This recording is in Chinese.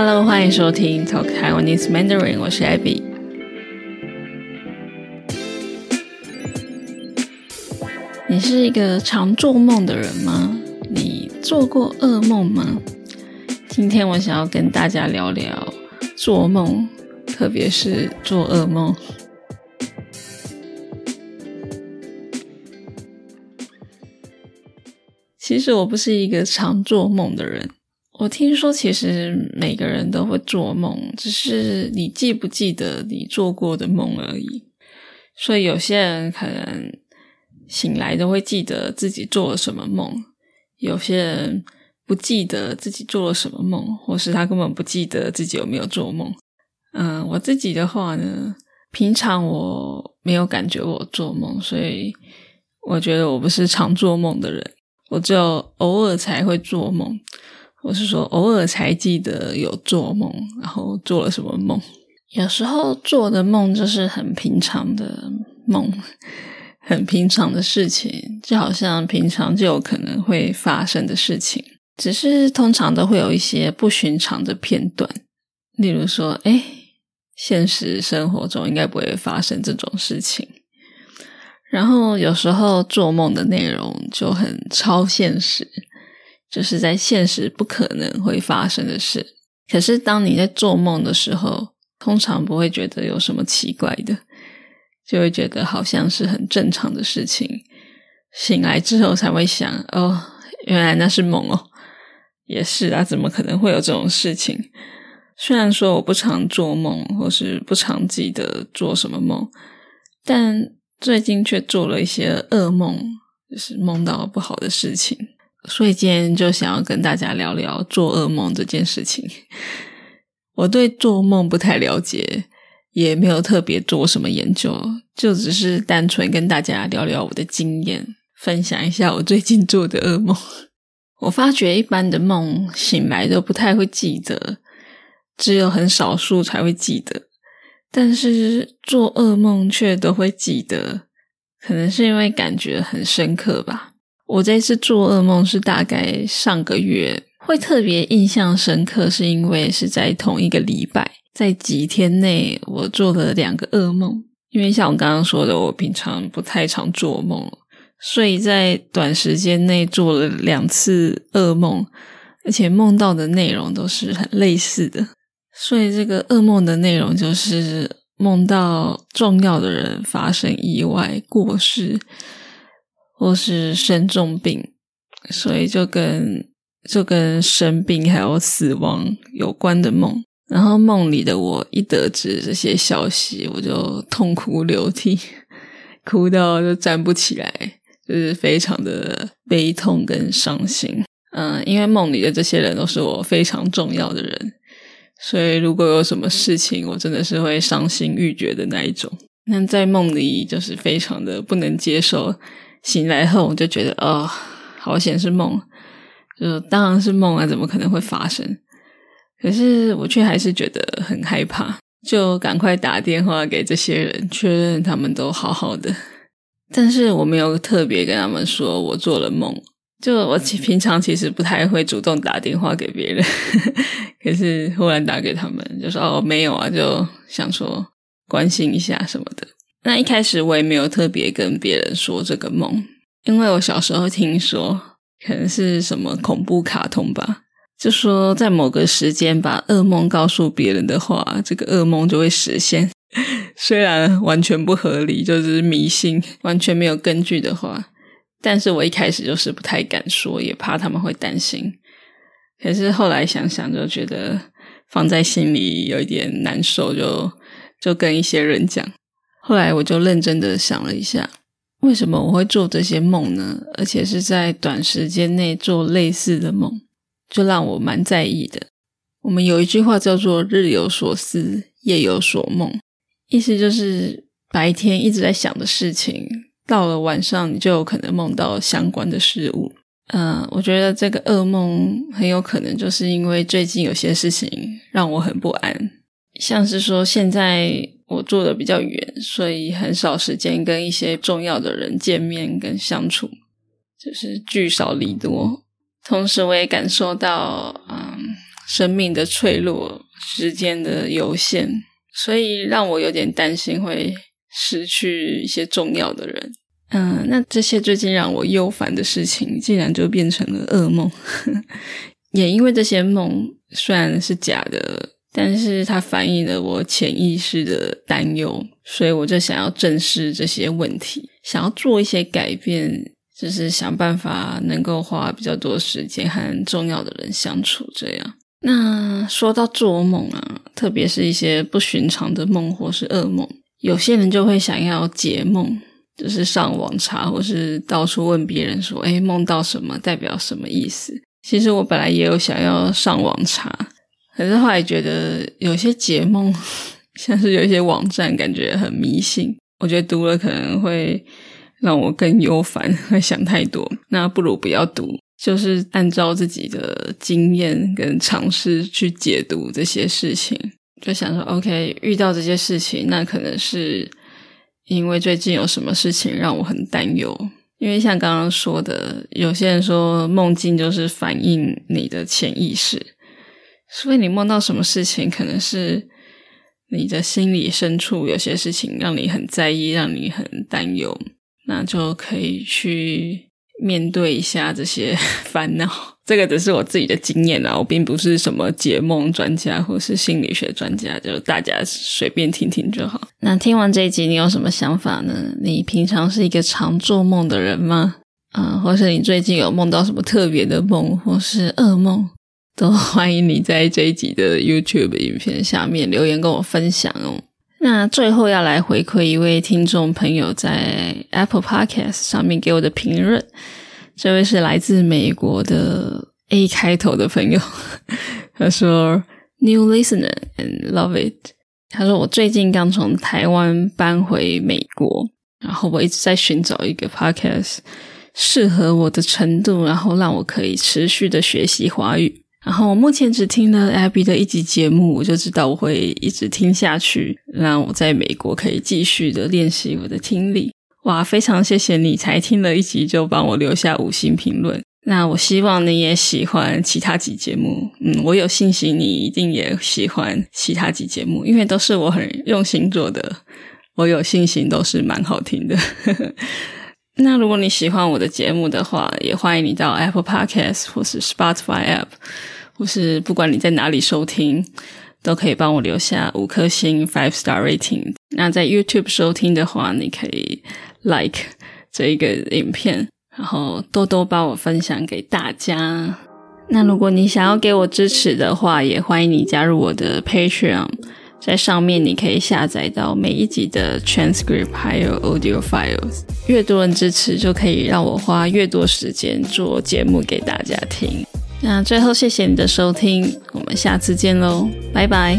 Hello， 欢迎收听 Talk Taiwanese Mandarin， 我是 Abby。你是一个常做梦的人吗？你做过噩梦吗？今天我想要跟大家聊聊做梦，特别是做噩梦。其实我不是一个常做梦的人，我听说其实每个人都会做梦，只是你记不记得你做过的梦而已。所以有些人可能醒来都会记得自己做了什么梦，有些人不记得自己做了什么梦，或是他根本不记得自己有没有做梦。我自己的话呢，平常我没有感觉我做梦，所以我觉得我不是常做梦的人，我只有偶尔才会做梦。我是说偶尔才记得有做梦，然后做了什么梦。有时候做的梦就是很平常的梦，很平常的事情，就好像平常就有可能会发生的事情，只是通常都会有一些不寻常的片段。例如说现实生活中应该不会发生这种事情。然后有时候做梦的内容就很超现实，就是在现实不可能会发生的事，可是当你在做梦的时候，通常不会觉得有什么奇怪的，就会觉得好像是很正常的事情，醒来之后才会想，哦，原来那是梦哦，也是啊，怎么可能会有这种事情。虽然说我不常做梦，或是不常记得做什么梦，但最近却做了一些噩梦，就是梦到不好的事情。所以今天就想要跟大家聊聊做噩梦这件事情。我对做梦不太了解，也没有特别做什么研究，就只是单纯跟大家聊聊我的经验，分享一下我最近做的噩梦。我发觉一般的梦醒来都不太会记得，只有很少数才会记得，但是做噩梦却都会记得，可能是因为感觉很深刻吧。我这次做噩梦是大概上个月，会特别印象深刻是因为是在同一个礼拜，在几天内我做了2个噩梦。因为像我刚刚说的，我平常不太常做梦，所以在短时间内做了2次噩梦，而且梦到的内容都是很类似的。所以这个噩梦的内容就是梦到重要的人发生意外过世，或是生重病，所以就跟生病还有死亡有关的梦。然后梦里的我一得知这些消息，我就痛哭流涕，哭到就站不起来，就是非常的悲痛跟伤心。因为梦里的这些人都是我非常重要的人，所以如果有什么事情，我真的是会伤心欲绝的那一种。那在梦里就是非常的不能接受，醒来后我就觉得好险是梦，就当然是梦啊，怎么可能会发生。可是我却还是觉得很害怕，就赶快打电话给这些人，确认他们都好好的。但是我没有特别跟他们说我做了梦，就我平常其实不太会主动打电话给别人可是忽然打给他们就说没有啊，就想说关心一下什么的。那一开始我也没有特别跟别人说这个梦，因为我小时候听说可能是什么恐怖卡通吧，就说在某个时间把噩梦告诉别人的话，这个噩梦就会实现虽然完全不合理，就是迷信，完全没有根据的话，但是我一开始就是不太敢说，也怕他们会担心。可是后来想想就觉得放在心里有一点难受，就跟一些人讲。后来我就认真的想了一下，为什么我会做这些梦呢？而且是在短时间内做类似的梦，就让我蛮在意的。我们有一句话叫做日有所思，夜有所梦，意思就是白天一直在想的事情，到了晚上你就有可能梦到相关的事物。我觉得这个噩梦很有可能就是因为最近有些事情让我很不安，像是说现在我住的比较远，所以很少时间跟一些重要的人见面跟相处，就是聚少离多。同时我也感受到生命的脆弱，时间的有限，所以让我有点担心会失去一些重要的人。那这些最近让我忧烦的事情竟然就变成了噩梦。也因为这些梦虽然是假的，但是它反映了我潜意识的担忧，所以我就想要正视这些问题，想要做一些改变，就是想办法能够花比较多时间和重要的人相处这样。那说到做梦啊，特别是一些不寻常的梦或是噩梦，有些人就会想要解梦，就是上网查或是到处问别人说梦到什么代表什么意思。其实我本来也有想要上网查，可是后来觉得有些解梦像是有一些网站感觉很迷信，我觉得读了可能会让我更忧烦，会想太多，那不如不要读，就是按照自己的经验跟尝试去解读这些事情。就想说 OK， 遇到这些事情那可能是因为最近有什么事情让我很担忧。因为像刚刚说的，有些人说梦境就是反映你的潜意识，所以你梦到什么事情可能是你的心理深处有些事情让你很在意，让你很担忧，那就可以去面对一下这些烦恼。这个只是我自己的经验啦，我并不是什么解梦专家或是心理学专家，就大家随便听听就好。那听完这一集你有什么想法呢？你平常是一个常做梦的人吗？或是你最近有梦到什么特别的梦或是噩梦，都欢迎你在这一集的 YouTube 影片下面留言跟我分享哦。那最后要来回馈一位听众朋友在 Apple Podcast 上面给我的评论，这位是来自美国的 A 开头的朋友，他说 New listener and love it， 他说我最近刚从台湾搬回美国，然后我一直在寻找一个 podcast 适合我的程度，然后让我可以持续的学习华语。然后我目前只听了 Abby 的一集节目，我就知道我会一直听下去，让我在美国可以继续的练习我的听力。哇，非常谢谢你才听了一集就帮我留下5星评论，那我希望你也喜欢其他集节目。我有信心你一定也喜欢其他集节目，因为都是我很用心做的，我有信心都是蛮好听的。那如果你喜欢我的节目的话，也欢迎你到 Apple Podcast 或是 Spotify App， 或是不管你在哪里收听，都可以帮我留下5颗星 5 star rating。 那在 YouTube 收听的话，你可以 like 这一个影片，然后多多帮我分享给大家。那如果你想要给我支持的话，也欢迎你加入我的 Patreon， 在上面你可以下载到每一集的 transcript 还有 audio files， 越多人支持就可以让我花越多时间做节目给大家听。那最后谢谢你的收听，我们下次见咯，拜拜。